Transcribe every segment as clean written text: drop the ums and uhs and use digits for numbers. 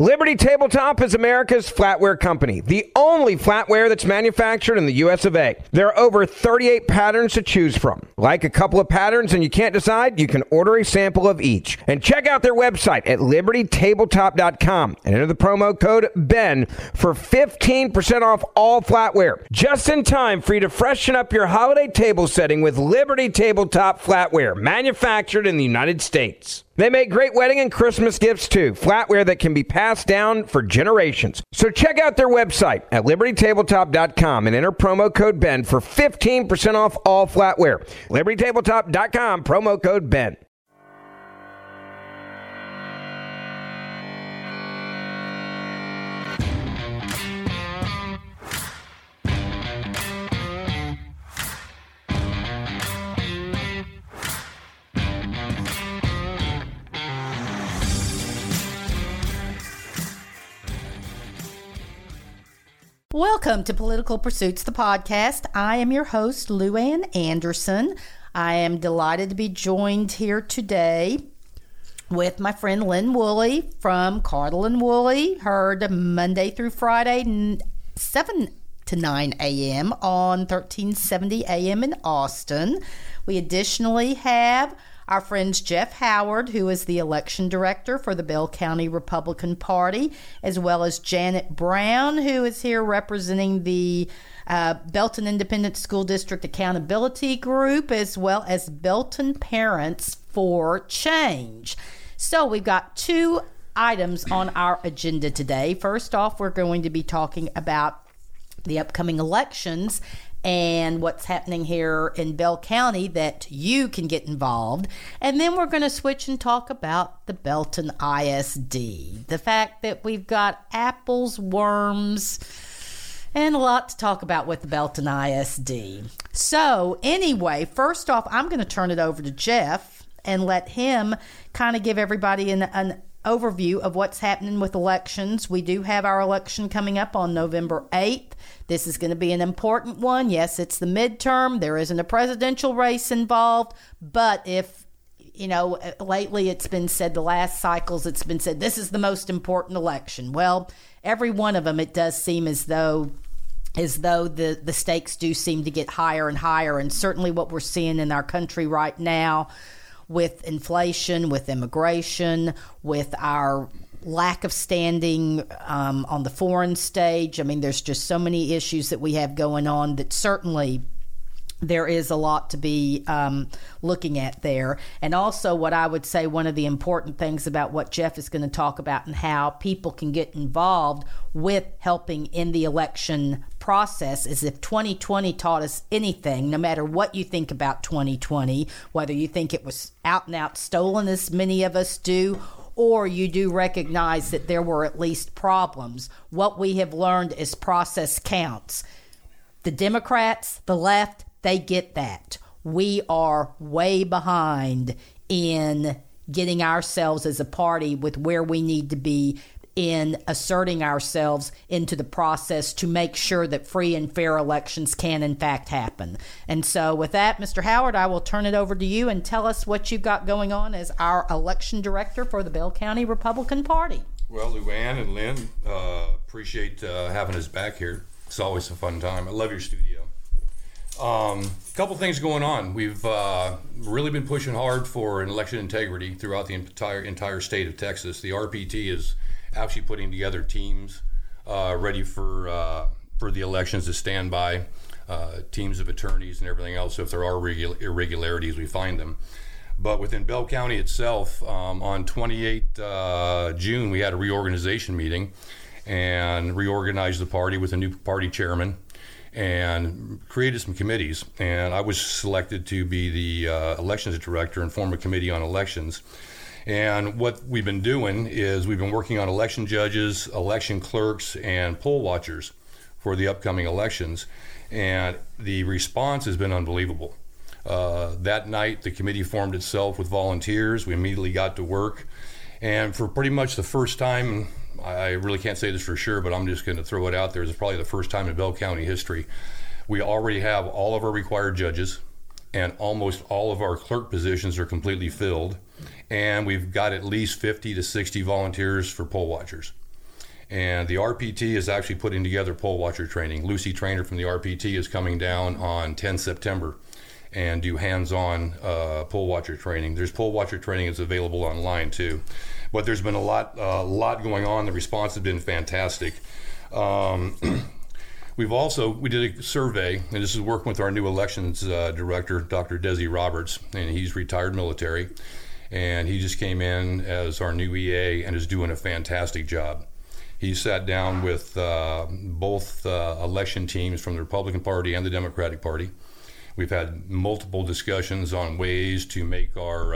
Liberty Tabletop is America's flatware company, the only flatware that's manufactured in the U.S. of A. There are over 38 patterns to choose from. Like a couple of patterns and you can't decide, you can order a sample of each. And check out their website at libertytabletop.com and enter the promo code BEN for 15% off all flatware. Just in time for you to freshen up your holiday table setting with Liberty Tabletop flatware, manufactured in the United States. They make great wedding and Christmas gifts, too. Flatware that can be passed down for generations. So check out their website at libertytabletop.com and enter promo code BEN for 15% off all flatware. libertytabletop.com, promo code BEN. Welcome to Political Pursuits, the podcast. I am your host, Lou Ann Anderson. I am delighted to be joined here today with my friend Lynn Woolley from Cardinal and Woolley, heard Monday through Friday, 7 to 9 a.m. on 1370 a.m. in Austin. We additionally have our friends Jeff Howard, who is the election director for the Bell County Republican Party, as well as Janet Brown, who is here representing the Belton Independent School District Accountability Group, as well as Belton Parents for Change. So we've got two items on our agenda today. First off, we're going to be talking about the upcoming elections and what's happening here in Bell County that you can get involved. And then we're going to switch and talk about the Belton ISD. The fact that we've got apples, worms, and a lot to talk about with the Belton ISD. So anyway, first off, I'm going to turn it over to Jeff and let him kind of give everybody an overview of what's happening with elections. We do have our election coming up on November 8th. This is going to be an important one. Yes, it's the midterm. There isn't a presidential race involved, but if, you know, lately it's been said, the last cycles it's been said, this is the most important election. Well, every one of them, it does seem as though the stakes do seem to get higher and higher, and certainly what we're seeing in our country right now with inflation, with immigration, with our lack of standing on the foreign stage. I mean, there's just so many issues that we have going on that certainly there is a lot to be looking at there. And also what I would say, one of the important things about what Jeff is going to talk about and how people can get involved with helping in the election process is, if 2020 taught us anything, no matter what you think about 2020, whether you think it was out and out stolen, as many of us do, or you do recognize that there were at least problems, what we have learned is process counts. The Democrats, the left, they get that. We are way behind in getting ourselves as a party with where we need to be in asserting ourselves into the process to make sure that free and fair elections can in fact happen. And so with that, Mr. Howard, I will turn it over to you and tell us what you've got going on as our election director for the Bell County Republican Party. Well, Lou Ann and Lynn, appreciate having us back here. It's always a fun time. I love your studio. A couple things going on. We've really been pushing hard for an election integrity throughout the entire state of Texas. The RPT is actually putting together teams ready for the elections to stand by, teams of attorneys and everything else. So if there are irregularities, we find them. But within Bell County itself, on 28 June, we had a reorganization meeting and reorganized the party with a new party chairman and created some committees. And I was selected to be the elections director and form a committee on elections. And what we've been doing is we've been working on election judges, election clerks, and poll watchers for the upcoming elections. And the response has been unbelievable. That night, the committee formed itself with volunteers. We immediately got to work. And for pretty much the first time, I really can't say this for sure, but I'm just going to throw it out there. It's probably the first time in Bell County history. We already have all of our required judges, and almost all of our clerk positions are completely filled. And we've got at least 50 to 60 volunteers for poll watchers. And the RPT is actually putting together poll watcher training. Lucy Trainer from the RPT is coming down on 10 September and do hands-on poll watcher training. There's poll watcher training that's available online too. But there's been a lot going on. The response has been fantastic. We did a survey, and this is working with our new elections director, Dr. Desi Roberts, and he's retired military. And he just came in as our new EA and is doing a fantastic job. He sat down with both election teams from the Republican Party and the Democratic Party. We've had multiple discussions on ways to make our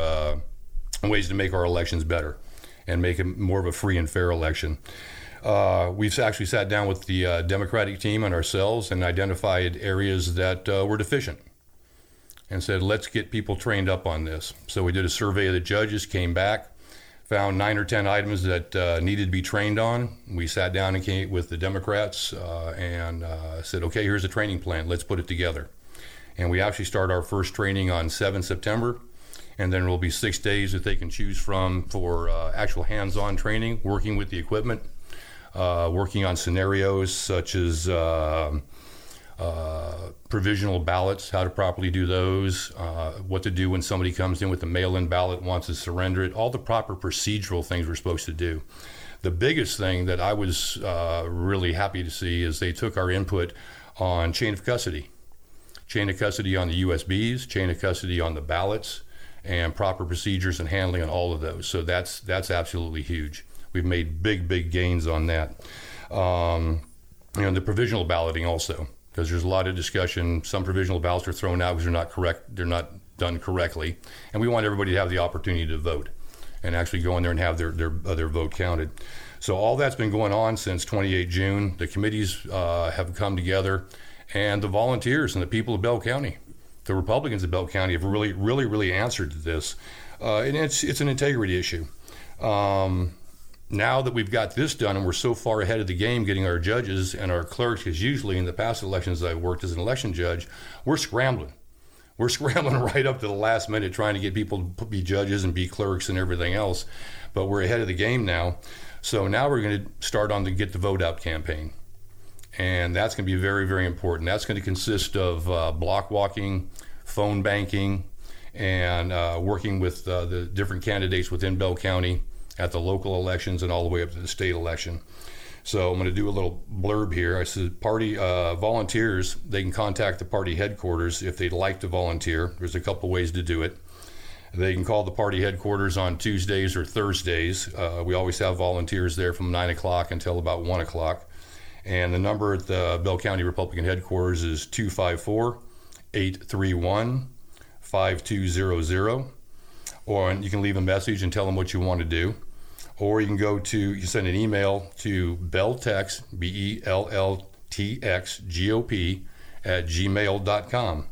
elections better and make it more of a free and fair election. We've actually sat down with the Democratic team and ourselves and identified areas that were deficient and said, let's get people trained up on this. So we did a survey of the judges, came back, found 9 or 10 items that needed to be trained on. We sat down and came with the Democrats and said, okay, here's a training plan. Let's put it together. And we actually start our first training on 7 September. And then it'll be 6 days that they can choose from for actual hands-on training, working with the equipment, working on scenarios such as provisional ballots, how to properly do those, what to do when somebody comes in with a mail-in ballot, wants to surrender it, all the proper procedural things we're supposed to do. The biggest thing that I was really happy to see is they took our input on chain of custody on the USBs, chain of custody on the ballots, and proper procedures and handling on all of those. So that's absolutely huge. We've made big gains on that. And the provisional balloting also, because there's a lot of discussion. Some provisional ballots are thrown out because they're not correct, they're not done correctly, and we want everybody to have the opportunity to vote and actually go in there and have their vote counted. So all that's been going on since 28 June. The committees have come together, and the volunteers and the people of Bell County, the Republicans of Bell County, have really answered to this, and it's an integrity issue. Now that we've got this done and we're so far ahead of the game getting our judges and our clerks, because usually in the past elections I worked as an election judge, we're scrambling. We're scrambling right up to the last minute trying to get people to be judges and be clerks and everything else. But we're ahead of the game now. So now we're going to start on the Get the Vote Out campaign. And that's going to be very, very important. That's going to consist of block walking, phone banking, and working with the different candidates within Bell County at the local elections and all the way up to the state election. So I'm going to do a little blurb here. I said party volunteers, they can contact the party headquarters if they'd like to volunteer. There's a couple ways to do it. They can call the party headquarters on Tuesdays or Thursdays. We always have volunteers there from 9 o'clock until about 1 o'clock. And the number at the Bell County Republican headquarters is 254-831-5200. Or you can leave a message and tell them what you want to do. Or you send an email to belltex, belltexgop @gmail.com.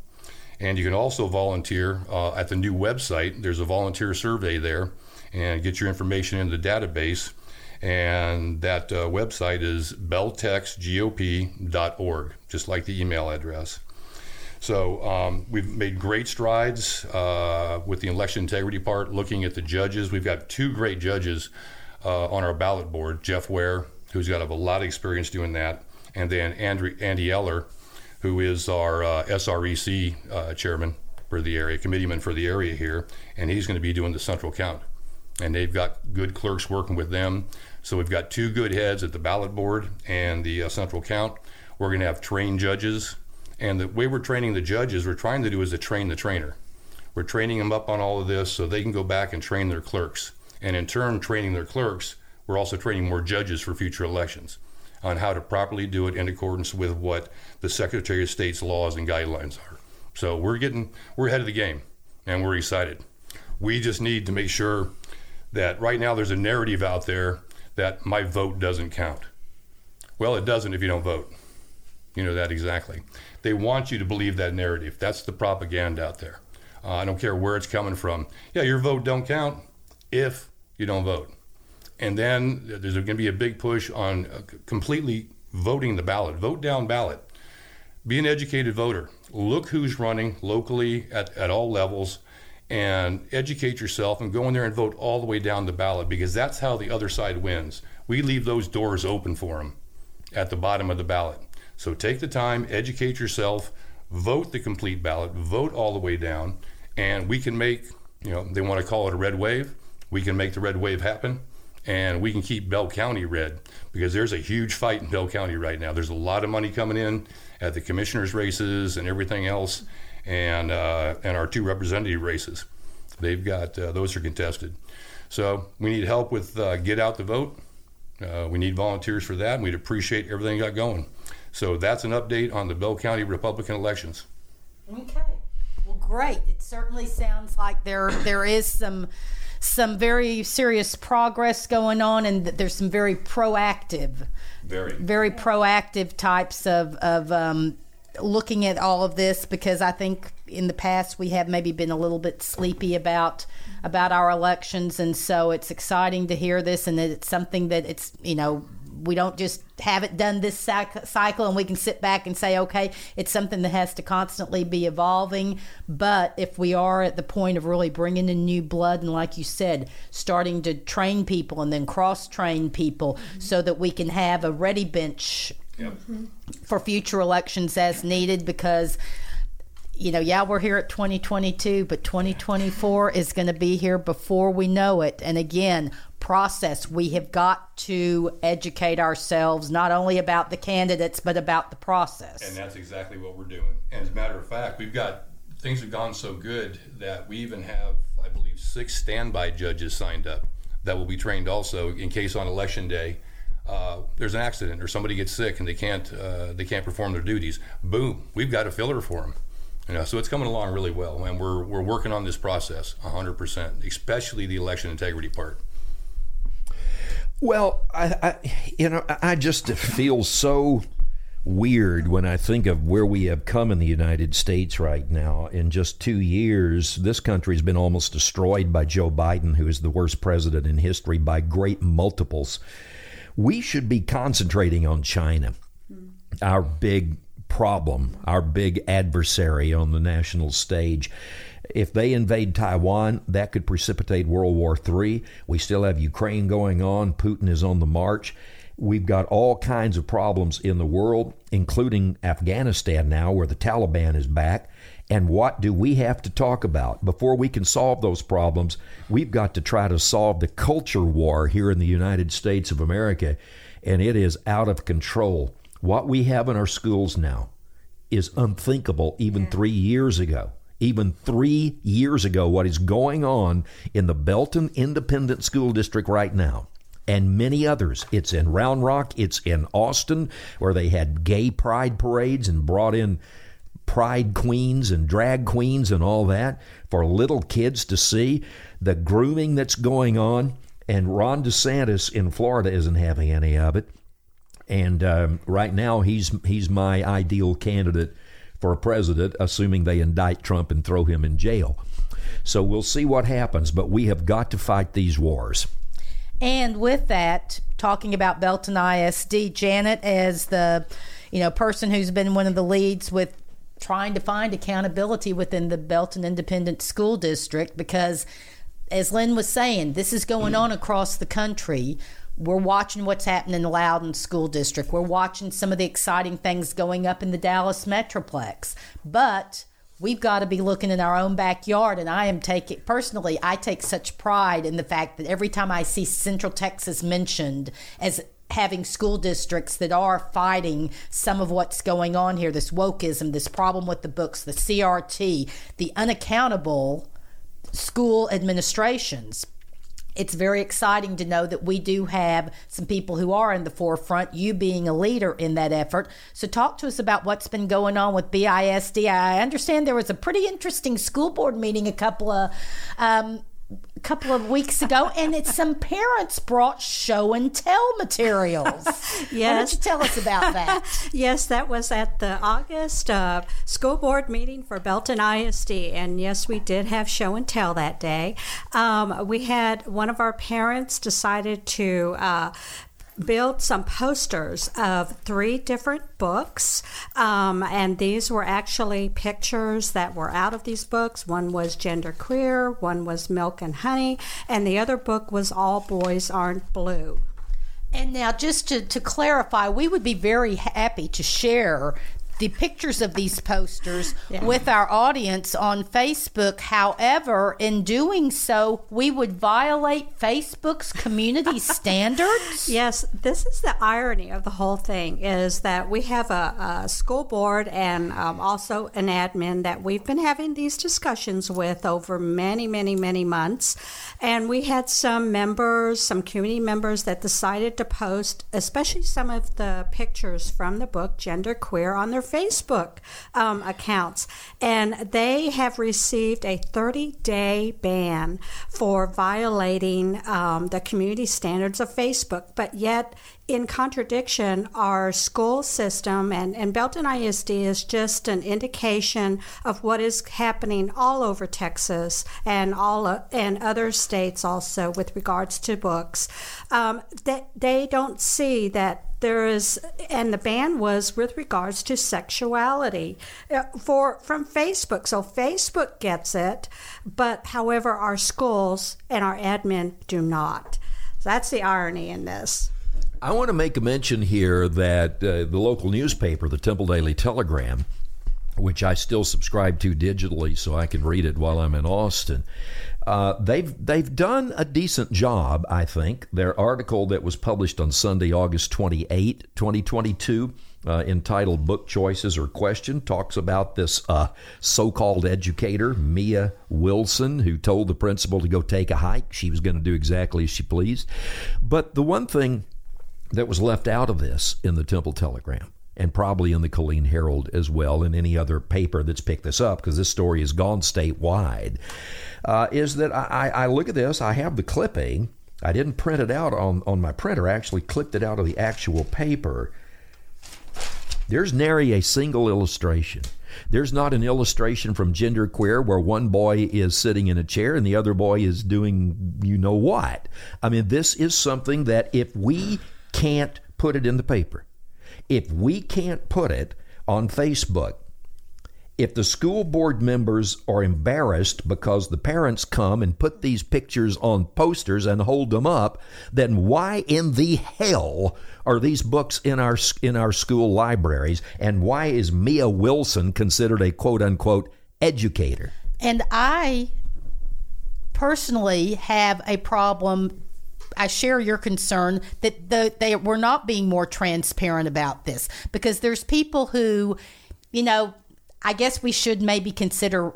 And you can also volunteer at the new website. There's a volunteer survey there, and get your information in the database. And that website is belltexgop.org, just like the email address. So we've made great strides with the election integrity part, looking at the judges. We've got 2 great judges on our ballot board, Jeff Ware, who's got a lot of experience doing that, and then Andy Eller, who is our SREC chairman for the area, committeeman for the area here, and he's going to be doing the central count. And they've got good clerks working with them. So we've got 2 good heads at the ballot board and the central count. We're going to have trained judges. And the way we're training the judges, we're trying to do is to train the trainer. We're training them up on all of this so they can go back and train their clerks. And in turn, training their clerks, we're also training more judges for future elections on how to properly do it in accordance with what the Secretary of State's laws and guidelines are. So we're ahead of the game, and we're excited. We just need to make sure that right now there's a narrative out there that my vote doesn't count. Well, it doesn't if you don't vote. You know that exactly. They want you to believe that narrative. That's the propaganda out there. I don't care where it's coming from. Yeah, your vote don't count if you don't vote. And then there's going to be a big push on completely voting the ballot. Vote down ballot. Be an educated voter. Look who's running locally at all levels, and educate yourself and go in there and vote all the way down the ballot, because that's how the other side wins. We leave those doors open for them at the bottom of the ballot. So take the time, educate yourself, vote the complete ballot, vote all the way down, and we can make, you know, they want to call it a red wave. We can make the red wave happen, and we can keep Bell County red, because there's a huge fight in Bell County right now. There's a lot of money coming in at the commissioners' races and everything else, and our two representative races. They've got, those are contested. So we need help with get out the vote. We need volunteers for that, and we'd appreciate everything got going. So that's an update on the Bell County Republican elections. Okay. Well, great. It certainly sounds like there is some very serious progress going on, and there's some very proactive types of looking at all of this, because I think in the past we have maybe been a little bit sleepy about our elections, and so it's exciting to hear this, and that it's something that it's, you know, we don't just have it done this cycle and we can sit back and say, okay, it's something that has to constantly be evolving. But if we are at the point of really bringing in new blood, and like you said, starting to train people and then cross-train people, mm-hmm. so that we can have a ready bench, yep. for future elections as needed, because, you know, yeah, we're here at 2022, but 2024 is going to be here before we know it. And again, process. We have got to educate ourselves, not only about the candidates, but about the process. And that's exactly what we're doing. And as a matter of fact, we've got, things have gone so good that we even have, I believe, 6 standby judges signed up that will be trained also in case on election day there's an accident or somebody gets sick and they can't perform their duties. Boom, we've got a filler for them. You know, so it's coming along really well, and we're working on this process 100%, especially the election integrity part. Well, I just feel so weird when I think of where we have come in the United States right now. In just 2 years, this country's been almost destroyed by Joe Biden, who is the worst president in history by great multiples. We should be concentrating on China, our big problem, our big adversary on the national stage. If they invade Taiwan, that could precipitate World War III. We still have Ukraine going on. Putin is on the march. We've got all kinds of problems in the world, including Afghanistan now, where the Taliban is back. And what do we have to talk about? Before we can solve those problems, we've got to try to solve the culture war here in the United States of America, and it is out of control. What we have in our schools now is unthinkable even 3 years ago. Even 3 years ago, what is going on in the Belton Independent School District right now, and many others. It's in Round Rock, it's in Austin, where they had gay pride parades and brought in pride queens and drag queens and all that for little kids to see. The grooming that's going on, and Ron DeSantis in Florida isn't having any of it. And right now, he's my ideal candidate for president, assuming they indict Trump and throw him in jail. So we'll see what happens, but we have got to fight these wars. And with that, talking about Belton ISD, Janet, as the, you know, person who's been one of the leads with trying to find accountability within the Belton Independent School District, because as Lynn was saying, this is going on across the country. We're watching what's happening in the Loudoun School District. We're watching some of the exciting things going up in the Dallas Metroplex. But we've got to be looking in our own backyard, and I take such pride in the fact that every time I see Central Texas mentioned as having school districts that are fighting some of what's going on here, this wokeism, this problem with the books, the CRT, the unaccountable school administrations. It's very exciting to know that we do have some people who are in the forefront, you being a leader in that effort. So talk to us about what's been going on with BISD. I understand there was a pretty interesting school board meeting a couple of weeks ago, and it's some parents brought show and tell materials. Yes. Why don't you tell us about that? Yes, that was at the August school board meeting for Belton ISD, and yes, we did have show and tell that day. We had one of our parents decided to build some posters of 3 different books, and these were actually pictures that were out of these books. One was Gender Queer, one was Milk and Honey, and the other book was All Boys Aren't Blue. And now just to clarify, we would be very happy to share the pictures of these posters with our audience on Facebook. However, in doing so, we would violate Facebook's community standards. Yes, this is the irony of the whole thing, is that we have a school board and also an admin that we've been having these discussions with over many, many, many months. And we had some members, some community members that decided to post, especially some of the pictures from the book, Gender Queer, on their Facebook accounts, and they have received a 30-day ban for violating the community standards of Facebook. But yet, in contradiction, our school system and Belton ISD is just an indication of what is happening all over Texas and all and other states also with regards to books. That they don't see that there is, and the ban was with regards to sexuality from Facebook. So Facebook gets it, but however, our schools and our admin do not. So that's the irony in this. I want to make a mention here that the local newspaper, the Temple Daily Telegram, which I still subscribe to digitally so I can read it while I'm in Austin, they've done a decent job, I think. Their article that was published on Sunday, August 28, 2022, entitled Book Choices Are Questioned, talks about this so-called educator, Mia Wilson, who told the principal to go take a hike. She was going to do exactly as she pleased. But the one thing that was left out of this in the Temple Telegram, and probably in the Colleen Herald as well, and any other paper that's picked this up, because this story has gone statewide, is that I look at this. I have the clipping. I didn't print it out on my printer. I actually clipped it out of the actual paper. There's nary a single illustration. There's not an illustration from Gender Queer where one boy is sitting in a chair and the other boy is doing you know what. I mean, this is something that if we can't put it in the paper, if we can't put it on Facebook, if the school board members are embarrassed because the parents come and put these pictures on posters and hold them up, then why in the hell are these books in our school libraries? And why is Mia Wilson considered a quote-unquote educator? And I personally have a problem. I share your concern that they were not being more transparent about this, because there's people who, you know, I guess we should maybe consider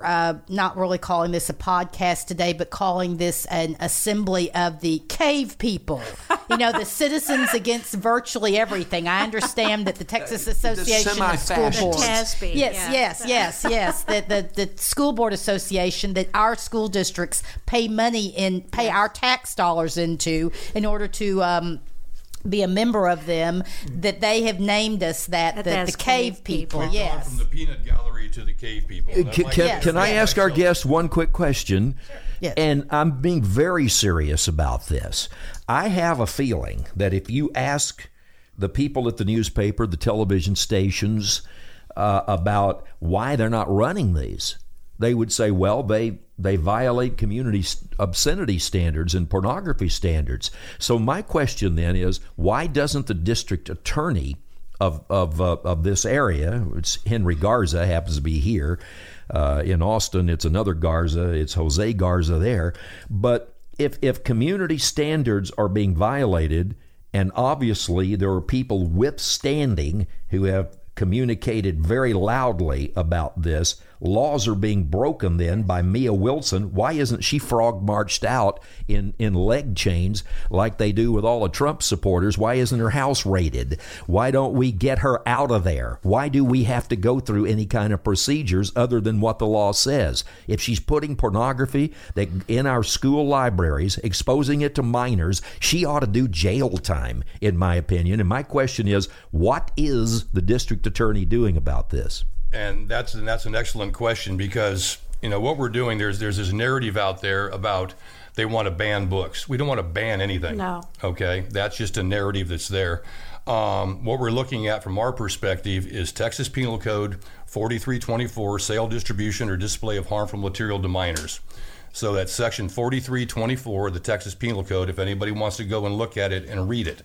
not really calling this a podcast today, but calling this an assembly of the cave people, you know, the citizens against virtually everything. I understand that the Texas Association of School Boards. TASB, yes. The School Board Association that our school districts pay money in, pay our tax dollars into in order to be a member of them, that they have named us the cave people. Yes. From the peanut gallery to the cave people. Can I ask our guest one quick question? Sure. Yes. And I'm being very serious about this. I have a feeling that if you ask the people at the newspaper, the television stations, about why they're not running these, they would say, well, they violate community obscenity standards and pornography standards. So my question then is, why doesn't the district attorney of this area, it's Henry Garza, happens to be here in Austin, it's another Garza, it's Jose Garza there. But if community standards are being violated, and obviously there are people withstanding who have communicated very loudly about this, laws are being broken then by Mia Wilson. Why isn't she frog marched out in leg chains like they do with all the Trump supporters? Why isn't her house raided? Why don't we get her out of there? Why do we have to go through any kind of procedures other than what the law says? If she's putting pornography in our school libraries, exposing it to minors, she ought to do jail time, in my opinion. And my question is, what is the district attorney doing about this? And that's an excellent question, because, you know, what we're doing, there's this narrative out there about they want to ban books. We don't want to ban anything. No. Okay? That's just a narrative that's there. What we're looking at from our perspective is Texas Penal Code 4324, sale, distribution, or display of harmful material to minors. So that's section 4324 of the Texas Penal Code, if anybody wants to go and look at it and read it.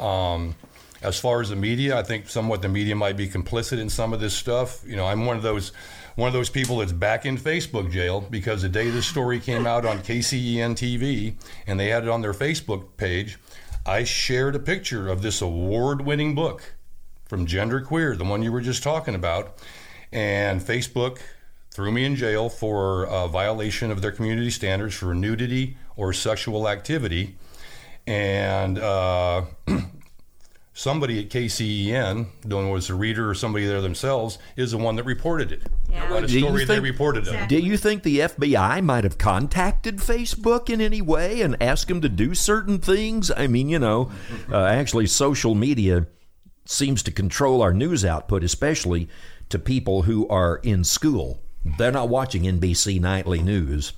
As far as the media, I think somewhat the media might be complicit in some of this stuff. You know, I'm one of those people that's back in Facebook jail because the day this story came out on KCEN TV and they had it on their Facebook page, I shared a picture of this award-winning book from Gender Queer, the one you were just talking about, and Facebook threw me in jail for a violation of their community standards for nudity or sexual activity. And somebody at KCEN, don't know if it's a reader or somebody there themselves, is the one that reported it. Yeah. What a story they reported it. Do you think the FBI might have contacted Facebook in any way and asked them to do certain things? I mean, you know, actually social media seems to control our news output, especially to people who are in school. They're not watching NBC Nightly News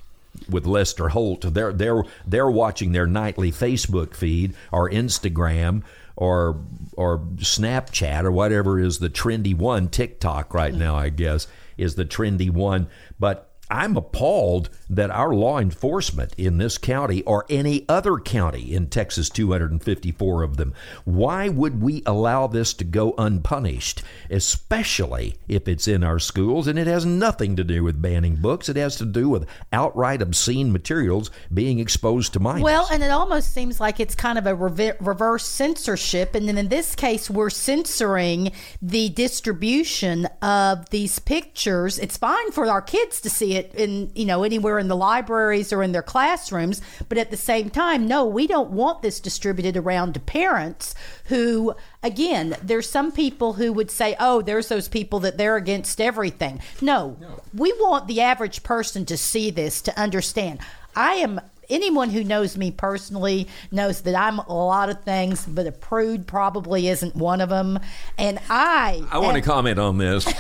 with Lester Holt. They're watching their nightly Facebook feed or Instagram or Snapchat or whatever is the trendy one. TikTok right now, I guess, is the trendy one. But I'm appalled that our law enforcement in this county or any other county in Texas, 254 of them, why would we allow this to go unpunished, especially if it's in our schools? And it has nothing to do with banning books. It has to do with outright obscene materials being exposed to minors. Well, and it almost seems like it's kind of a reverse censorship. And then in this case, we're censoring the distribution of these pictures. It's fine for our kids to see it in, you know, anywhere in the libraries or in their classrooms, but at the same time, no, we don't want this distributed around to parents who, again, there's some people who would say, oh, there's those people that they're against everything. No. We want the average person to see this, to understand. Anyone who knows me personally knows that I'm a lot of things, but a prude probably isn't one of them. And I want to comment on this. Well,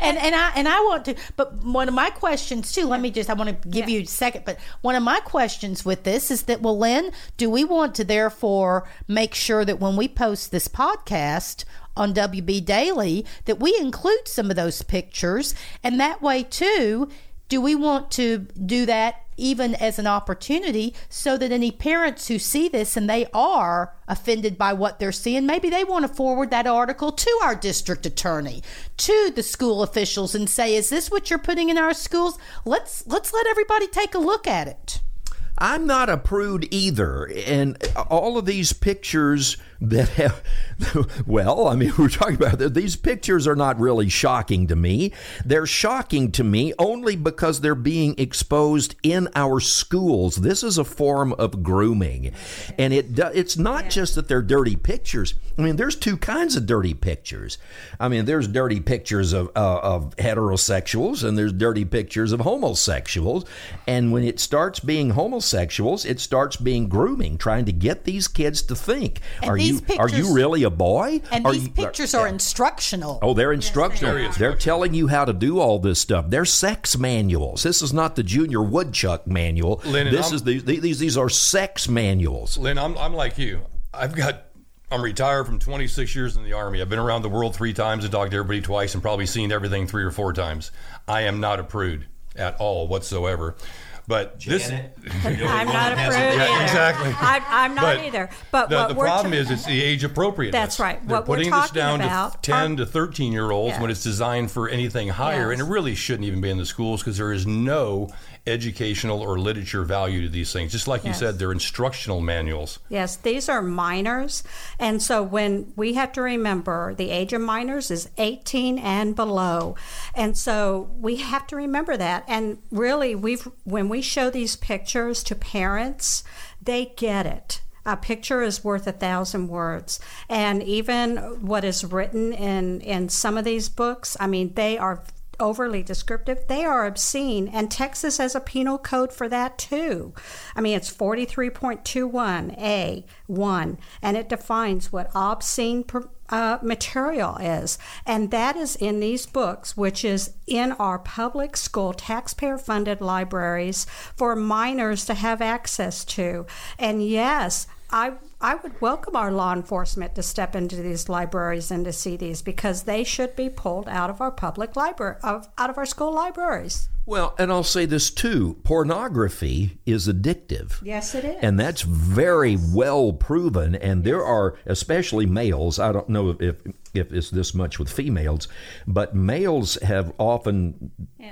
and I want to, but one of my questions too, I want to give you a second, but one of my questions with this is that, well, Lynn, do we want to therefore make sure that when we post this podcast on WB Daily, that we include some of those pictures? And that way too, do we want to do that even as an opportunity so that any parents who see this and they are offended by what they're seeing, maybe they want to forward that article to our district attorney, to the school officials, and say, is this what you're putting in our schools? Let's let everybody take a look at it. I'm not a prude either, and all of these pictures that have, well, I mean, we're talking about that. These pictures are not really shocking to me. They're shocking to me only because they're being exposed in our schools. This is a form of grooming, and it's not just that they're dirty pictures. I mean, there's two kinds of dirty pictures. I mean, there's dirty pictures of heterosexuals, and there's dirty pictures of homosexuals, and when it starts being homosexuals, it starts being grooming, trying to get these kids to think, are you really a boy? And these pictures are instructional. Oh, they're instructional. Yes, they're telling you how to do all this stuff. They're sex manuals. This is not the Junior Woodchuck manual. Lynn, these are sex manuals. Lynn, I'm like you. I'm retired from 26 years in the Army. I've been around the world 3 times and talked to everybody twice and probably seen everything 3 or 4 times. I am not a prude at all whatsoever. But Janet, I'm not a prude either. Yeah, exactly. I'm not either. But the problem is it's the age appropriate. That's right. They're putting this down to 10 to 13-year-olds when it's designed for anything higher, and it really shouldn't even be in the schools because there is no educational or literature value to these things. Just like you said, they're instructional manuals. Yes, these are minors, and so when we have to remember the age of minors is 18 and below, and so we have to remember that. And really, when we show these pictures to parents, they get it. A picture is worth 1,000 words, and even what is written in some of these books, I mean, they are overly descriptive. They are obscene, and Texas has a penal code for that too. I mean, it's 43.21A1, and it defines what obscene material is, and that is in these books, which is in our public school taxpayer-funded libraries for minors to have access to. And yes, I I would welcome our law enforcement to step into these libraries and to see these, because they should be pulled out of our public library, out of our school libraries. Well, and I'll say this too, pornography is addictive. Yes, it is. And that's very well proven. And there are, especially males, I don't know if it's this much with females, but males have often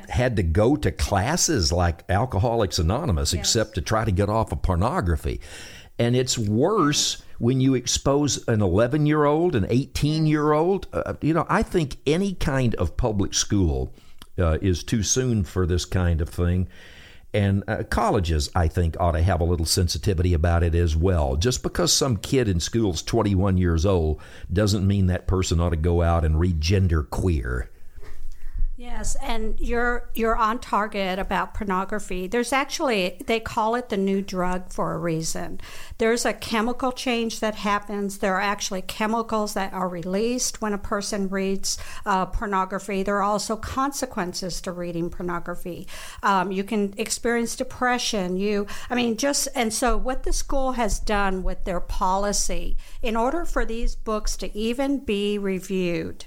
had to go to classes like Alcoholics Anonymous, except to try to get off of pornography. And it's worse when you expose an 11-year-old, an 18-year-old. I think any kind of public school is too soon for this kind of thing. And colleges, I think, ought to have a little sensitivity about it as well. Just because some kid in school's 21 years old doesn't mean that person ought to go out and read Gender Queer. Yes, and you're on target about pornography. There's actually, they call it the new drug for a reason. There's a chemical change that happens. There are actually chemicals that are released when a person reads pornography. There are also consequences to reading pornography. You can experience depression. And so what the school has done with their policy, in order for these books to even be reviewed,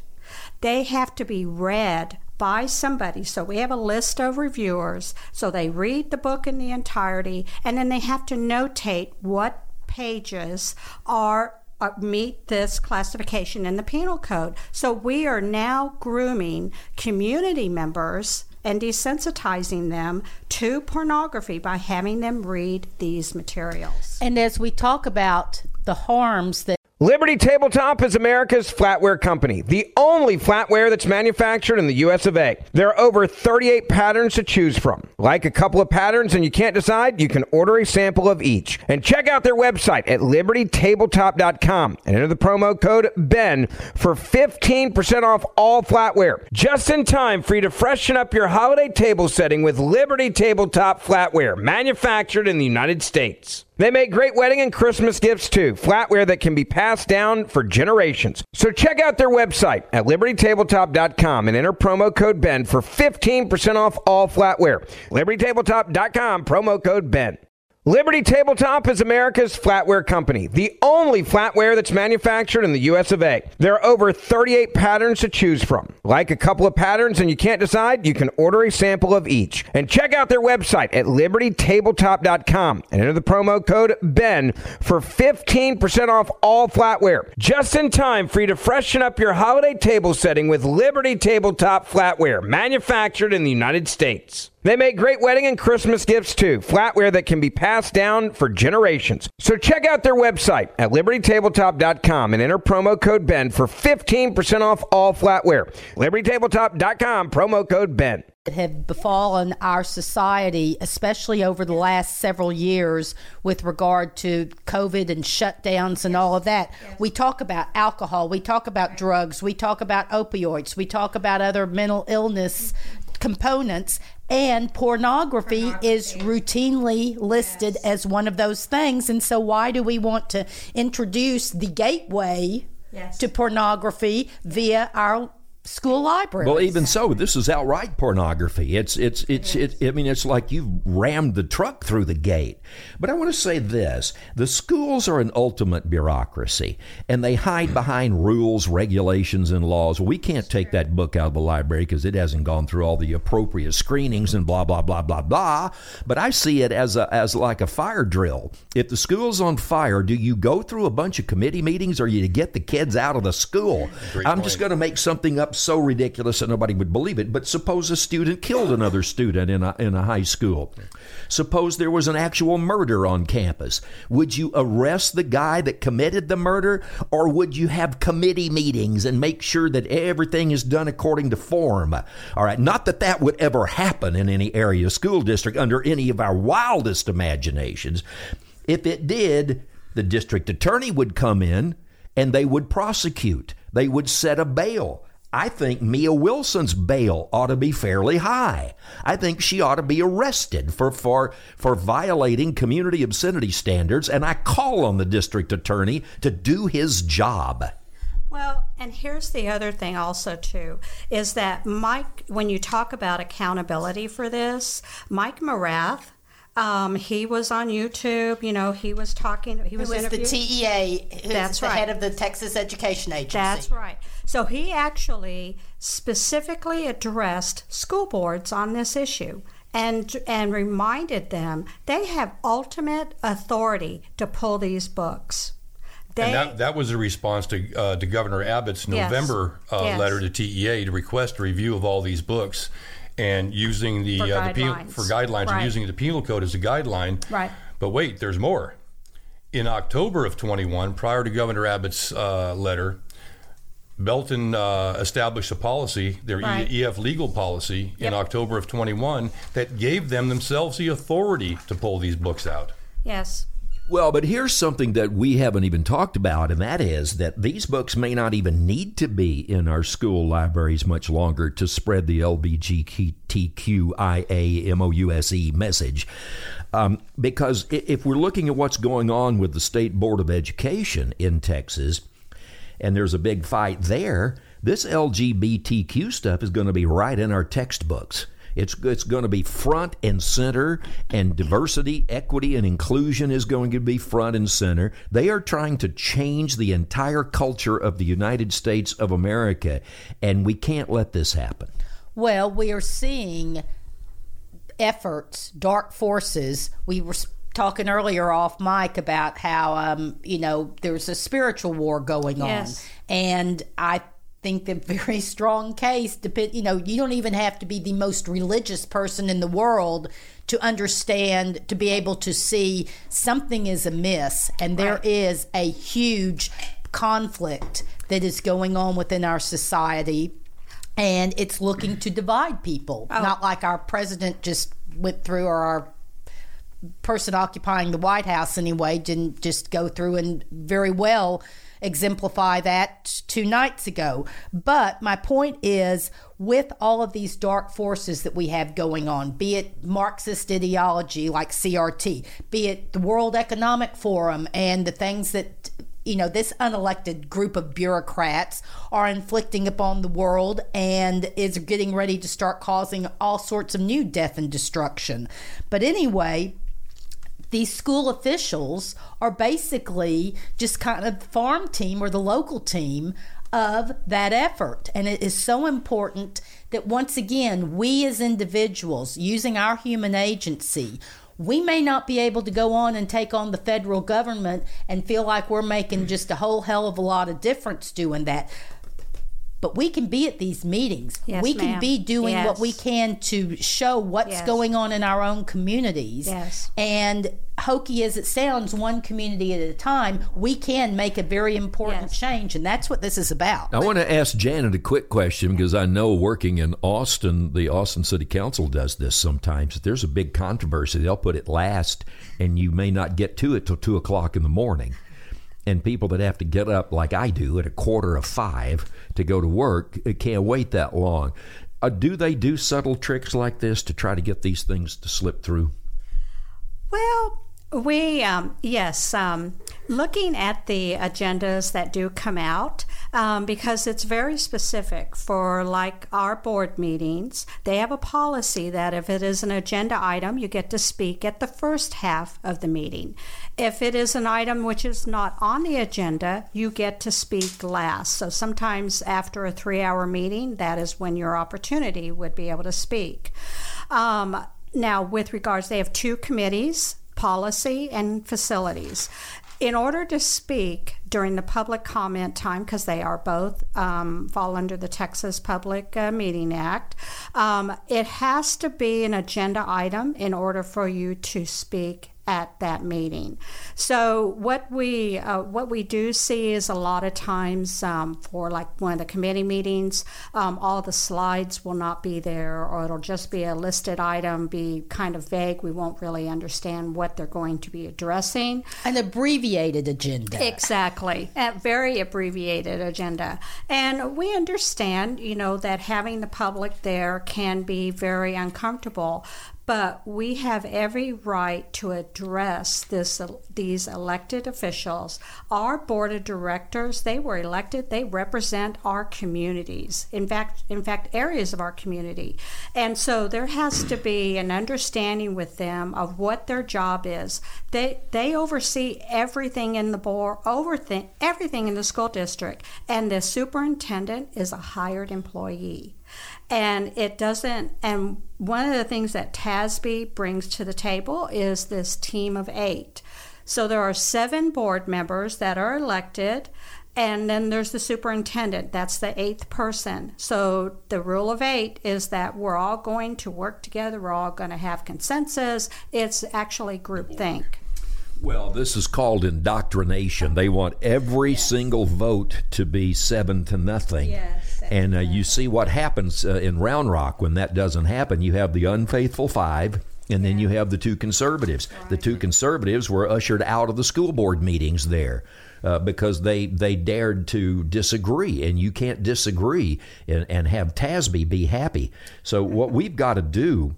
they have to be read by somebody. So we have a list of reviewers. So they read the book in the entirety, and then they have to notate what pages are meet this classification in the penal code. So we are now grooming community members and desensitizing them to pornography by having them read these materials. And as we talk about the harms that Liberty Tabletop is America's flatware company, the only flatware that's manufactured in the U.S. of A. There are over 38 patterns to choose from. Like a couple of patterns and you can't decide, you can order a sample of each. And check out their website at libertytabletop.com and enter the promo code BEN for 15% off all flatware. Just in time for you to freshen up your holiday table setting with Liberty Tabletop flatware, manufactured in the United States. They make great wedding and Christmas gifts, too. Flatware that can be passed down for generations. So check out their website at libertytabletop.com and enter promo code BEN for 15% off all flatware. libertytabletop.com, promo code BEN. Liberty Tabletop is America's flatware company, the only flatware that's manufactured in the U.S. of A. There are over 38 patterns to choose from. Like a couple of patterns and you can't decide, you can order a sample of each. And check out their website at libertytabletop.com and enter the promo code BEN for 15% off all flatware. Just in time for you to freshen up your holiday table setting with Liberty Tabletop flatware, manufactured in the United States. They make great wedding and Christmas gifts, too. Flatware that can be passed down for generations. So check out their website at libertytabletop.com and enter promo code BEN for 15% off all flatware. libertytabletop.com, promo code BEN. Have befallen our society, especially over the last several years with regard to COVID and shutdowns and all of that. Yes. We talk about alcohol. We talk about drugs. We talk about opioids. We talk about other mental illness components. And pornography is routinely listed as one of those things. And so why do we want to introduce the gateway to pornography via our school libraries? Well, even so, this is outright pornography. It's like you've rammed the truck through the gate. But I want to say this. The schools are an ultimate bureaucracy, and they hide behind rules, regulations, and laws. We can't take that book out of the library because it hasn't gone through all the appropriate screenings and blah, blah, blah, blah, blah. But I see it as like a fire drill. If the school's on fire, do you go through a bunch of committee meetings, or you get the kids out of the school? I'm just going to make something up so ridiculous that nobody would believe it. But suppose a student killed another student in a high school. Suppose there was an actual murder on campus. Would you arrest the guy that committed the murder, or would you have committee meetings and make sure that everything is done according to form? All right. Not that that would ever happen in any area, school district, under any of our wildest imaginations. If it did, the district attorney would come in and they would prosecute. They would set a bail. I think Mia Wilson's bail ought to be fairly high. I think she ought to be arrested for violating community obscenity standards, and I call on the district attorney to do his job. Well, and here's the other thing also, too, is that when you talk about accountability for this, Mike Morath He was on YouTube. You know, he was talking. He was interviewed. The TEA. That's right. The head of the Texas Education Agency. That's right. So he actually specifically addressed school boards on this issue and reminded them they have ultimate authority to pull these books. And that was a response to Governor Abbott's November letter to TEA to request a review of all these books and using the penal guidelines and using the penal code as a guideline. Right. But wait, there's more. In October of 21, prior to Governor Abbott's letter, Belton established a policy, their EF legal policy, in October of 21 that gave them themselves the authority to pull these books out. Yes. Well, but here's something that we haven't even talked about, and that is that these books may not even need to be in our school libraries much longer to spread the LGBTQIA-MOUSE message. Because if we're looking at what's going on with the State Board of Education in Texas, and there's a big fight there, this LGBTQ stuff is going to be right in our textbooks. It's going to be front and center, and diversity, equity, and inclusion is going to be front and center. They are trying to change the entire culture of the United States of America, and we can't let this happen. Well, we are seeing efforts, dark forces. We were talking earlier off mic about how, there's a spiritual war going on, and I think the very strong case, you don't even have to be the most religious person in the world to understand, to be able to see something is amiss. And there is a huge conflict that is going on within our society, and it's looking to divide people, not like our president just went through, or our person occupying the White House anyway didn't just go through and very well exemplify that 2 nights ago. But my point is, with all of these dark forces that we have going on, be it Marxist ideology like CRT, be it the World Economic Forum and the things that this unelected group of bureaucrats are inflicting upon the world and is getting ready to start causing all sorts of new death and destruction. But anyway, these school officials are basically just kind of the farm team or the local team of that effort. And it is so important that, once again, we as individuals, using our human agency, we may not be able to go on and take on the federal government and feel like we're making just a whole hell of a lot of difference doing that. But we can be at these meetings. Yes, we can be doing what we can to show what's going on in our own communities. Yes. And hokey as it sounds, one community at a time, we can make a very important change. And that's what this is about. I want to ask Janet a quick question, because I know working in Austin, the Austin City Council does this sometimes. If there's a big controversy, they'll put it last, and you may not get to it till 2 o'clock in the morning. And people that have to get up like I do at 4:45 to go to work can't wait that long. Do they do subtle tricks like this to try to get these things to slip through? Well, we, looking at the agendas that do come out, because it's very specific for, like, our board meetings, they have a policy that if it is an agenda item, you get to speak at the first half of the meeting. If it is an item which is not on the agenda, you get to speak last. So sometimes after a 3-hour meeting, that is when your opportunity would be able to speak. Now, with regards, they have 2 committees, policy and facilities. In order to speak during the public comment time, because they are both fall under the Texas Public Meeting Act, it has to be an agenda item in order for you to speak at that meeting. So what we do see is a lot of times for, like, one of the committee meetings, all the slides will not be there, or it'll just be a listed item, be kind of vague. We won't really understand what they're going to be addressing. An abbreviated agenda. Exactly, a very abbreviated agenda. And we understand, that having the public there can be very uncomfortable. But we have every right to address these elected officials. Our board of directors, they were elected. They represent our communities, in fact, areas of our community. And so there has to be an understanding with them of what their job is. They oversee everything in the board, everything in the school district, and the superintendent is a hired employee. And one of the things that TASB brings to the table is this team of 8. So there are 7 board members that are elected, and then there's the superintendent. That's the 8th person. So the rule of 8 is that we're all going to work together. We're all going to have consensus. It's actually groupthink. Well, this is called indoctrination. They want every single vote to be 7-0. Yes. And you see what happens in Round Rock when that doesn't happen. You have the unfaithful 5, and then you have the 2 conservatives. Right. The 2 conservatives were ushered out of the school board meetings there because they dared to disagree, and you can't disagree and have TASB be happy. So what we've got to do,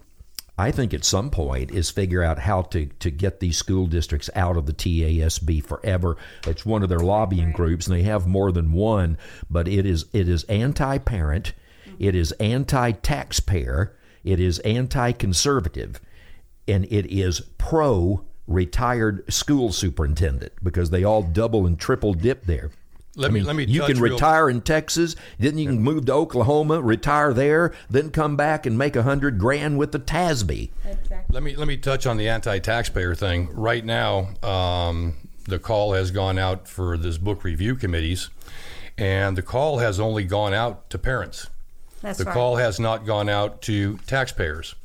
I think at some point, is figure out how to get these school districts out of the TASB forever. It's one of their lobbying groups, and they have more than one, but it is anti-parent, it is anti-taxpayer, it is anti-conservative, and it is pro-retired school superintendent, because they all double and triple dip there. Let me. You can retire in Texas, then you can move to Oklahoma, retire there, then come back and make $100,000 with the TASB. Exactly. Let me touch on the anti-taxpayer thing. Right now, the call has gone out for this book review committees, and the call has only gone out to parents. That's right. The call has not gone out to taxpayers.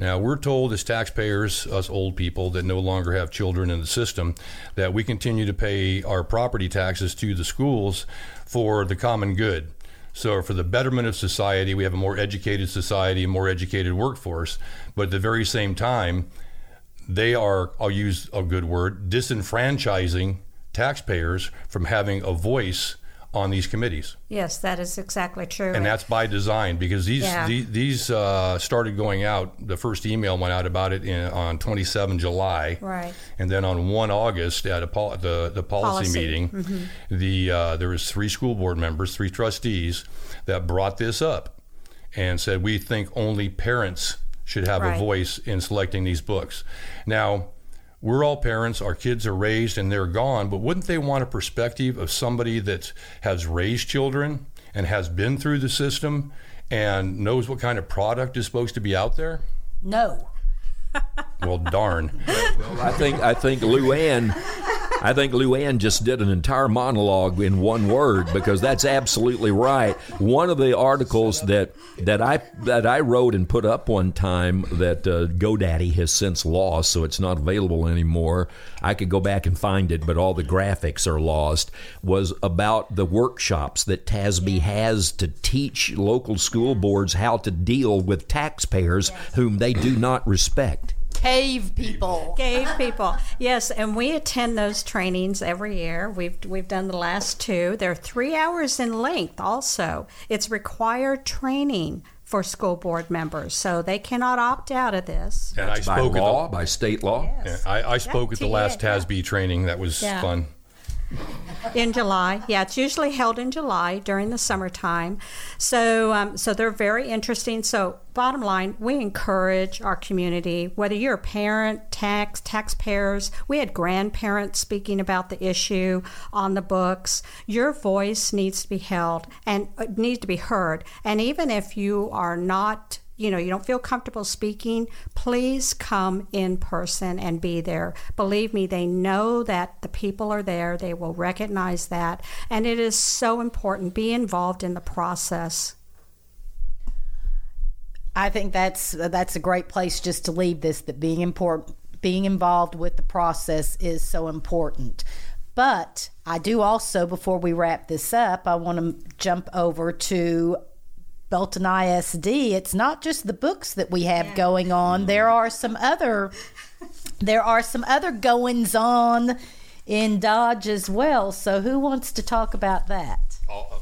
Now, we're told as taxpayers, us old people that no longer have children in the system, that we continue to pay our property taxes to the schools for the common good. So for the betterment of society, we have a more educated society, a more educated workforce. But at the very same time, they are, I'll use a good word, disenfranchising taxpayers from having a voice on these committees. Yes, that is exactly true. And that's by design, because these started going out. The first email went out about it on 27 July. Right. And then on 1 August at the policy meeting, there was 3 school board members, 3 trustees that brought this up and said, we think only parents should have a voice in selecting these books. Now, we're all parents, our kids are raised and they're gone, but wouldn't they want a perspective of somebody that has raised children and has been through the system and knows what kind of product is supposed to be out there? No. Well, darn. Well, I think Lou Ann just did an entire monologue in one word, because that's absolutely right. One of the articles that I wrote and put up one time that GoDaddy has since lost, so it's not available anymore. I could go back and find it, but all the graphics are lost, was about the workshops that TASB has to teach local school boards how to deal with taxpayers whom they do not respect. Cave people. Yes, and we attend those trainings every year. We've done the last 2. They're 3 hours in length also. It's required training for school board members, so they cannot opt out of this. And I spoke by law, by state law. Yes. Yeah, I spoke at the last TASB training. That was fun. In July. Yeah, it's usually held in July during the summertime. So they're very interesting. So bottom line, we encourage our community, whether you're a parent, taxpayers, we had grandparents speaking about the issue on the books. Your voice needs to be held and needs to be heard. And even if you are not, you don't feel comfortable speaking, please come in person and be there. Believe me, they know that the people are there. They will recognize that. And it is so important. Be involved in the process. I think that's a great place just to leave this, that being involved with the process is so important. But I do also, before we wrap this up, I want to jump over to Belton ISD. It's not just the books that we have going on. There are some other goings on in Dodge as well. So who wants to talk about that?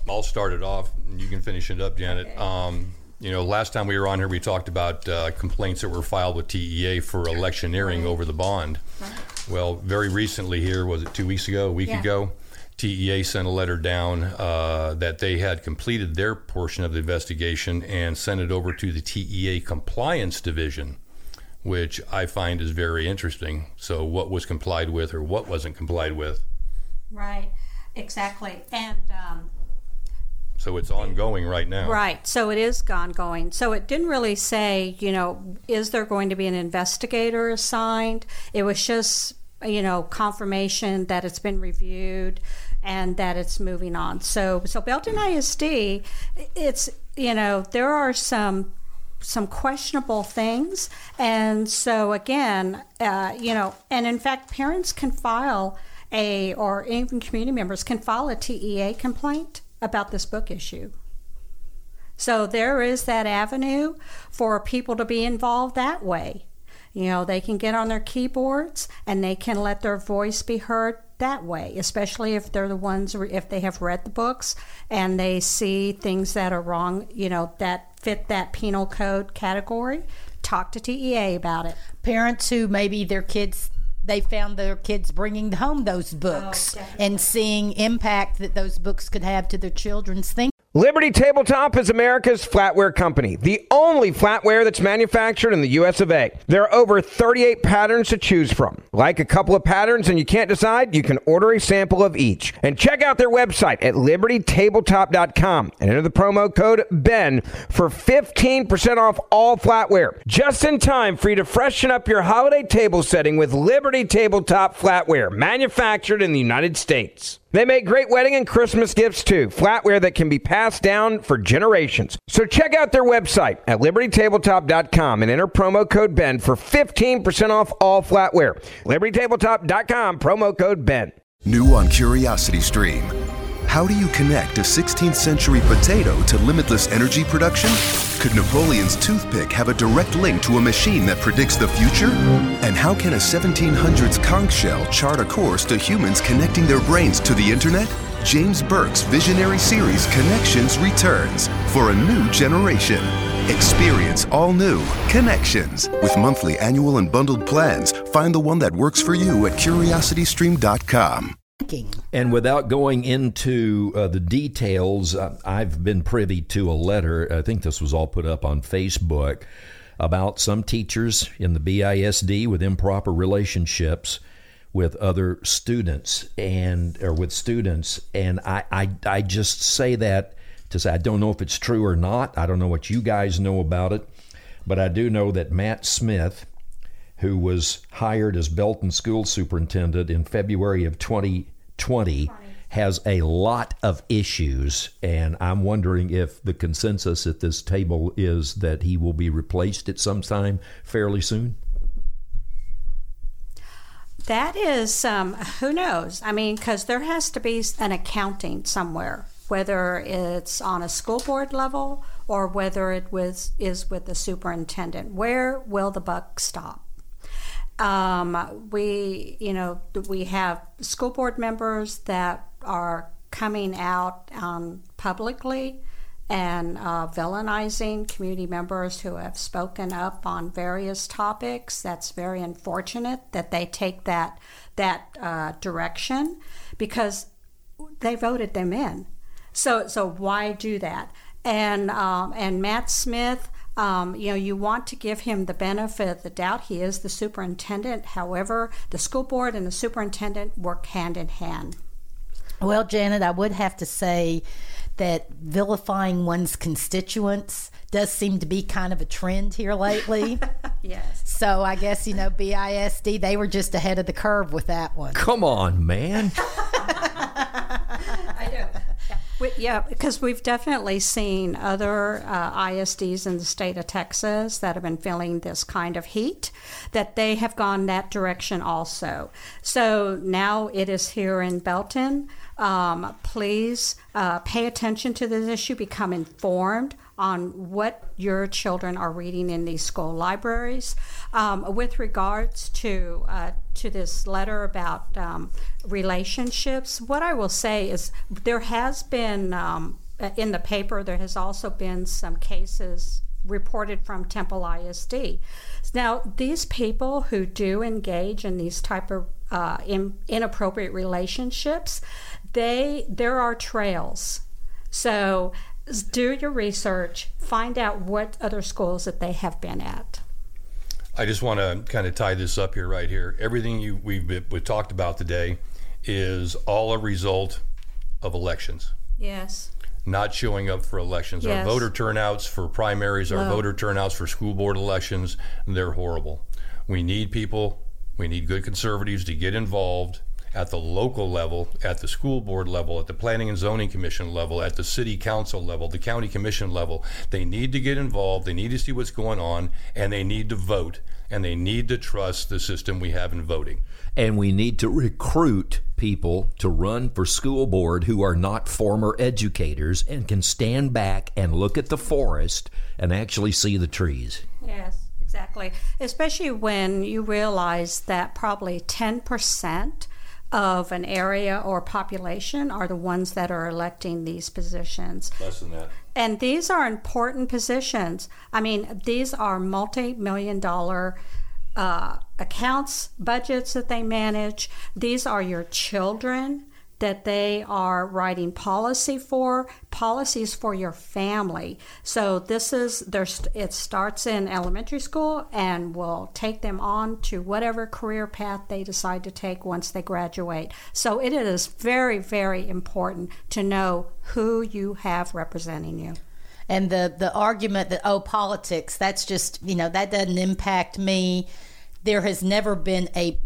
I'll start it off, and you can finish it up, Janet. Okay. You know, last time we were on here, we talked about complaints that were filed with TEA for electioneering over the bond. Well, very recently here, was it 2 weeks ago, a week ago, TEA sent a letter down that they had completed their portion of the investigation and sent it over to the TEA Compliance Division, which I find is very interesting. So what was complied with or what wasn't complied with. Right, exactly. And so it's ongoing right now. Right, so it is ongoing. So it didn't really say, you know, is there going to be an investigator assigned? It was just, you know, confirmation that it's been reviewed and that it's moving on. So Belton ISD, it's, you know, there are some questionable things. And so again, you know, and in fact, parents can file or even community members can file a TEA complaint about this book issue. So there is that avenue for people to be involved that way. You know, they can get on their keyboards and they can let their voice be heard that way, especially if they're the ones, if they have read the books and they see things that are wrong, you know, that fit that penal code category, talk to TEA about it. Parents who maybe their kids, they found their kids bringing home those books and seeing impact that those books could have to their children's thinking. Liberty Tabletop is America's flatware company, the only flatware that's manufactured in the U.S. of A. There are over 38 patterns to choose from. Like a couple of patterns and you can't decide, you can order a sample of each. And check out their website at libertytabletop.com and enter the promo code BEN for 15% off all flatware. Just in time for you to freshen up your holiday table setting with Liberty Tabletop flatware, manufactured in the United States. They make great wedding and Christmas gifts, too. Flatware that can be passed down for generations. So check out their website at libertytabletop.com and enter promo code BEN for 15% off all flatware. libertytabletop.com, promo code BEN. New on Curiosity Stream. How do you connect a 16th century potato to limitless energy production? Could Napoleon's toothpick have a direct link to a machine that predicts the future? And how can a 1700s conch shell chart a course to humans connecting their brains to the internet? James Burke's visionary series Connections returns for a new generation. Experience all new Connections. With monthly, annual, and bundled plans, find the one that works for you at curiositystream.com. And without going into the details, I've been privy to a letter, I think this was all put up on Facebook, about some teachers in the BISD with improper relationships with other students with students. And I just say that to say I don't know if it's true or not. I don't know what you guys know about it, but I do know that Matt Smith, who was hired as Belton School Superintendent in February of 2020, has a lot of issues, and I'm wondering if the consensus at this table is that he will be replaced at some time fairly soon? That is, who knows? I mean, because there has to be an accounting somewhere, whether it's on a school board level or whether it is with the superintendent. Where will the buck stop? We have school board members that are coming out publicly and villainizing community members who have spoken up on various topics. That's very unfortunate that they take that direction because they voted them in. So why do that? And Matt Smith, you know, you want to give him the benefit of the doubt. He is the superintendent. However, the school board and the superintendent work hand in hand. Well, Janet, I would have to say that vilifying one's constituents does seem to be kind of a trend here lately. Yes. So I guess, you know, BISD, they were just ahead of the curve with that one. Come on, man. I do. Yeah, because we've definitely seen other ISDs in the state of Texas that have been feeling this kind of heat, that they have gone that direction also. So now it is here in Belton. Please pay attention to this issue, become informed on what your children are reading in these school libraries. With regards to this letter about relationships, what I will say is there has been in the paper, there has also been some cases reported from Temple ISD. Now, these people who do engage in these type of inappropriate relationships, there are trails. So do your research, find out what other schools that they have been at. I just want to kind of tie this up here, right here. Everything we've talked about today is all a result of elections. Yes. Not showing up for elections. Yes. Our voter turnouts for primaries, our voter turnouts for school board elections, they're horrible. We need people, we need good conservatives to get involved at the local level, at the school board level, at the planning and zoning commission level, at the city council level, the county commission level. They need to get involved, they need to see what's going on, and they need to vote, and they need to trust the system we have in voting. And we need to recruit people to run for school board who are not former educators and can stand back and look at the forest and actually see the trees. Yes, exactly. Especially when you realize that probably 10% of an area or population are the ones that are electing these positions. Less than that. And these are important positions. I mean, these are multi-million-dollar accounts, budgets that they manage. These are your children that they are writing policies for your family. So this is it starts in elementary school and will take them on to whatever career path they decide to take once they graduate. So it is very, very important to know who you have representing you. And the argument that, oh, politics, that's just, that doesn't impact me. There has never been a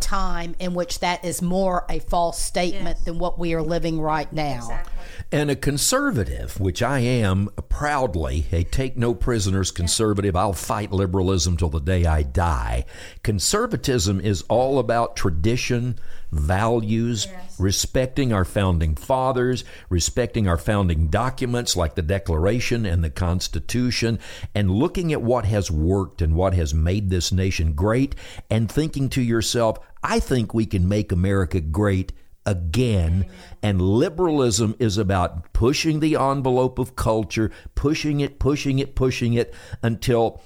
time in which that is more a false statement than what we are living right now. Exactly. And a conservative, which I am proudly, a take no prisoners conservative, I'll fight liberalism till the day I die. Conservatism is all about tradition, values, respecting our founding fathers, respecting our founding documents like the Declaration and the Constitution, and looking at what has worked and what has made this nation great, and thinking to yourself, I think we can make America great again. And liberalism is about pushing the envelope of culture, pushing it until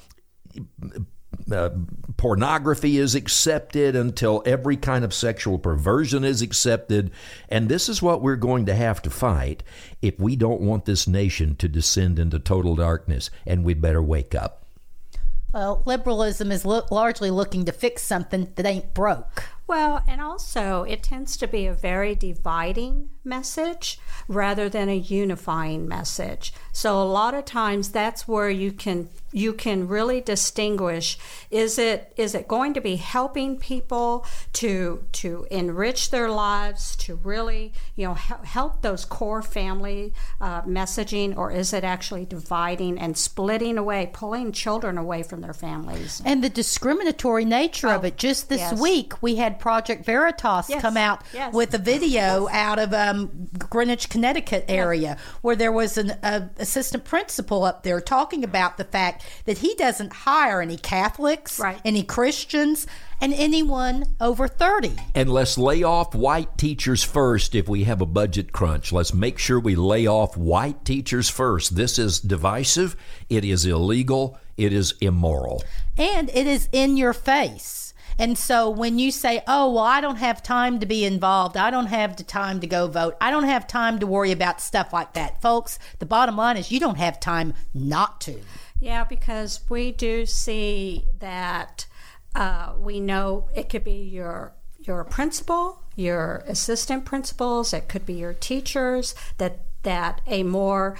pornography is accepted, until every kind of sexual perversion is accepted. And this is what we're going to have to fight if we don't want this nation to descend into total darkness, and we better wake up. Well, liberalism is largely looking to fix something that ain't broke. Well, and also it tends to be a very dividing message rather than a unifying message. So a lot of times that's where you can really distinguish, is it going to be helping people to enrich their lives, to really help those core family messaging, or is it actually dividing and splitting away, pulling children away from their families? And the discriminatory nature of it. Just this week we had Project Veritas come out with a video out of Greenwich, Connecticut area where there was an assistant principal up there talking about the fact that he doesn't hire any Catholics, any Christians, and anyone over 30. And let's lay off white teachers first if we have a budget crunch. Let's make sure we lay off white teachers first. This is divisive. It is illegal. It is immoral. And it is in your face. And so when you say, oh, well, I don't have time to be involved, I don't have the time to go vote, I don't have time to worry about stuff like that, folks, the bottom line is you don't have time not to. Yeah, because we do see that we know it could be your principal, your assistant principals, it could be your teachers, that a more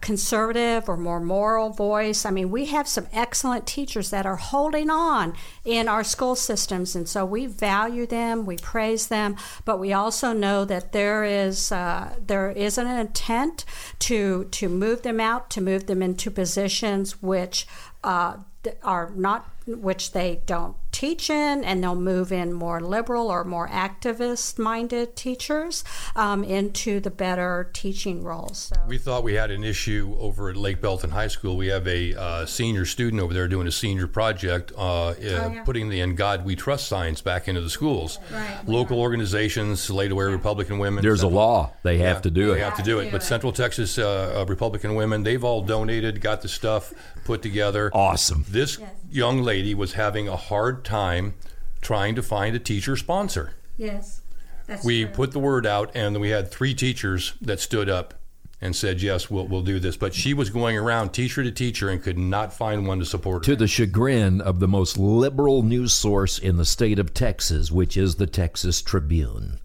conservative or more moral voice. I mean, we have some excellent teachers that are holding on in our school systems, and so we value them, we praise them, but we also know that there is an intent to move them out, to move them into positions which they don't teaching, and they'll move in more liberal or more activist-minded teachers into the better teaching roles. So. We thought we had an issue over at Lake Belton High School. We have a senior student over there doing a senior project, putting the "In God We Trust" signs back into the schools. Right. Local organizations, Lady Way Republican Women. There's a law. They have to do it. They have to do it. But Central Texas Republican Women, they've all donated, got the stuff put together. Awesome. This young lady was having a hard time trying to find a teacher sponsor. Yes. That's we true. Put the word out, and we had three teachers that stood up and said, yes, we'll do this. But she was going around teacher to teacher and could not find one to support her. To the chagrin of the most liberal news source in the state of Texas, which is the Texas Tribune.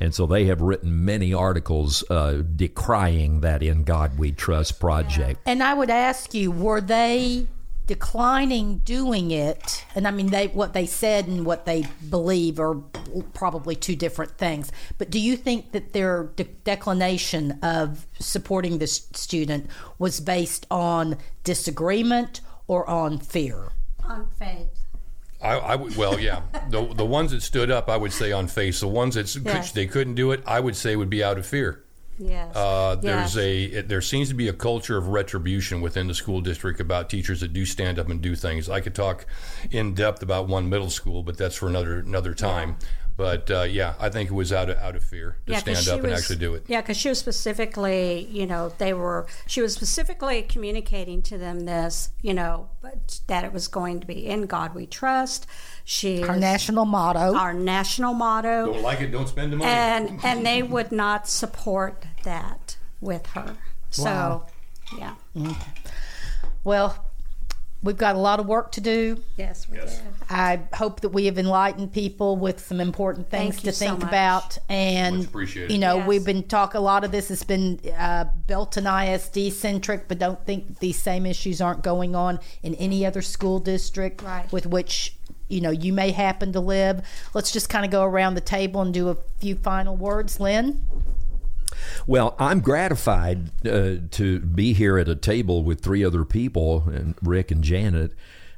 And so they have written many articles decrying that "In God We Trust" project. And I would ask you, were they declining doing it? And I mean, what they said and what they believe are probably two different things. But do you think that their declination of supporting this student was based on disagreement or on fear? On faith. The ones that stood up, I would say on faith. The ones that they couldn't do it, I would say would be out of fear. Yes. There seems to be a culture of retribution within the school district about teachers that do stand up and do things. I could talk in depth about one middle school, but that's for another time. Yeah. But I think it was out of fear to stand up and actually do it. Yeah, because she was specifically, she was specifically communicating to them this, that it was going to be "In God We Trust." Our national motto. Don't like it, don't spend the money. And they would not support that with her. Wow. So, yeah. Mm. Well. We've got a lot of work to do. Yes, we do. I hope that we have enlightened people with some important things to think about. And, much appreciated. We've been talking, a lot of this has been Belton ISD centric, but don't think these same issues aren't going on in any other school district with which, you may happen to live. Let's just kind of go around the table and do a few final words. Lynn? Well, I'm gratified to be here at a table with three other people, and Rick and Janet,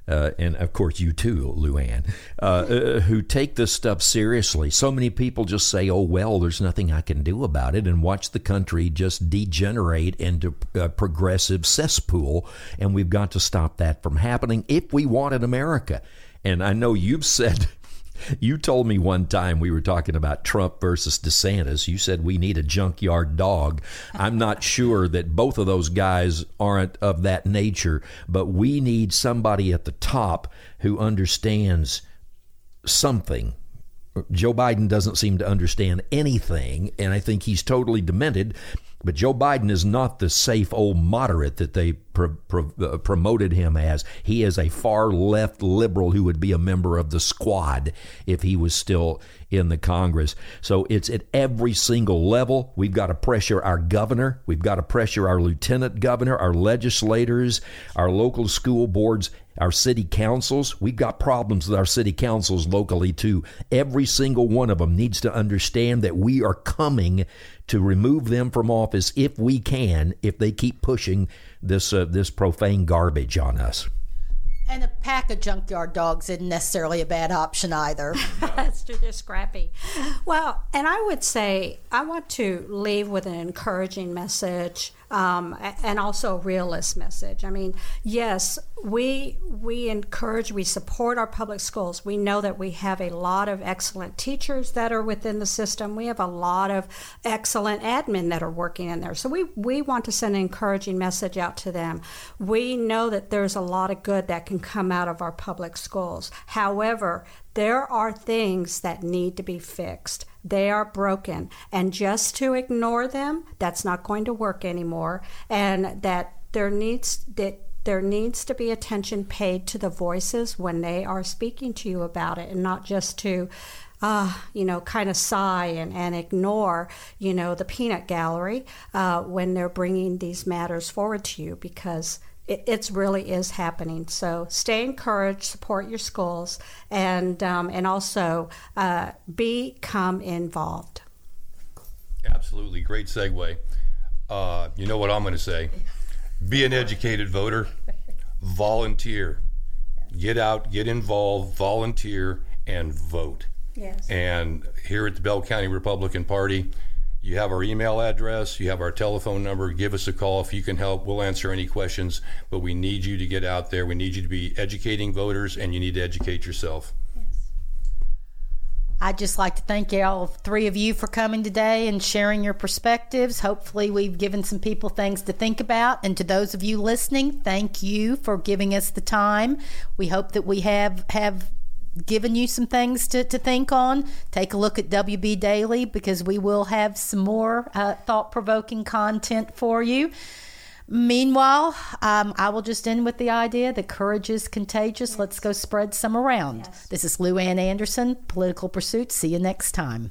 and of course you too, Lou Ann, who take this stuff seriously. So many people just say, oh, well, there's nothing I can do about it, and watch the country just degenerate into a progressive cesspool, and we've got to stop that from happening if we want an America. And I know you've said... You told me one time we were talking about Trump versus DeSantis. You said we need a junkyard dog. I'm not sure that both of those guys aren't of that nature, but we need somebody at the top who understands something. Joe Biden doesn't seem to understand anything, and I think he's totally demented. But Joe Biden is not the safe old moderate that they promoted him as. He is a far left liberal who would be a member of the squad if he was still in the Congress. So it's at every single level. We've got to pressure our governor. We've got to pressure our lieutenant governor, our legislators, our local school boards, our city councils. We've got problems with our city councils locally, too. Every single one of them needs to understand that we are coming to remove them from office if we can, if they keep pushing this profane garbage on us. And a pack of junkyard dogs isn't necessarily a bad option either. That's true, they're scrappy. Well, and I would say I want to leave with an encouraging message and also a realist message. I mean, yes, we support our public schools. We know that we have a lot of excellent teachers that are within the system. We have a lot of excellent admin that are working in there. So we want to send an encouraging message out to them. We know that there's a lot of good that can come out of our public schools. However, there are things that need to be fixed. They are broken, and just to ignore them, that's not going to work anymore, and that there needs to be attention paid to the voices when they are speaking to you about it, and not just to kind of sigh and ignore, the peanut gallery when they're bringing these matters forward to you, because it really is happening. So stay encouraged, support your schools, and also become involved. Absolutely. Great segue. You know what I'm going to say. Be an educated voter. Volunteer. Get out, get involved, volunteer, and vote. Yes. And here at the Bell County Republican Party, you have our email address, you have our telephone number. Give us a call if you can help. We'll answer any questions, but we need you to get out there. We need you to be educating voters, and you need to educate yourself. Yes. I'd just like to thank all three of you for coming today and sharing your perspectives. Hopefully we've given some people things to think about. And to those of you listening, thank you for giving us the time. We hope that we have given you some things to think on. Take a look at WB Daily, because we will have some more thought-provoking content for you. Meanwhile, I will just end with the idea that courage is contagious. Yes. Let's go spread some around. Yes. This is Lou Ann Anderson, Political Pursuits. See you next time.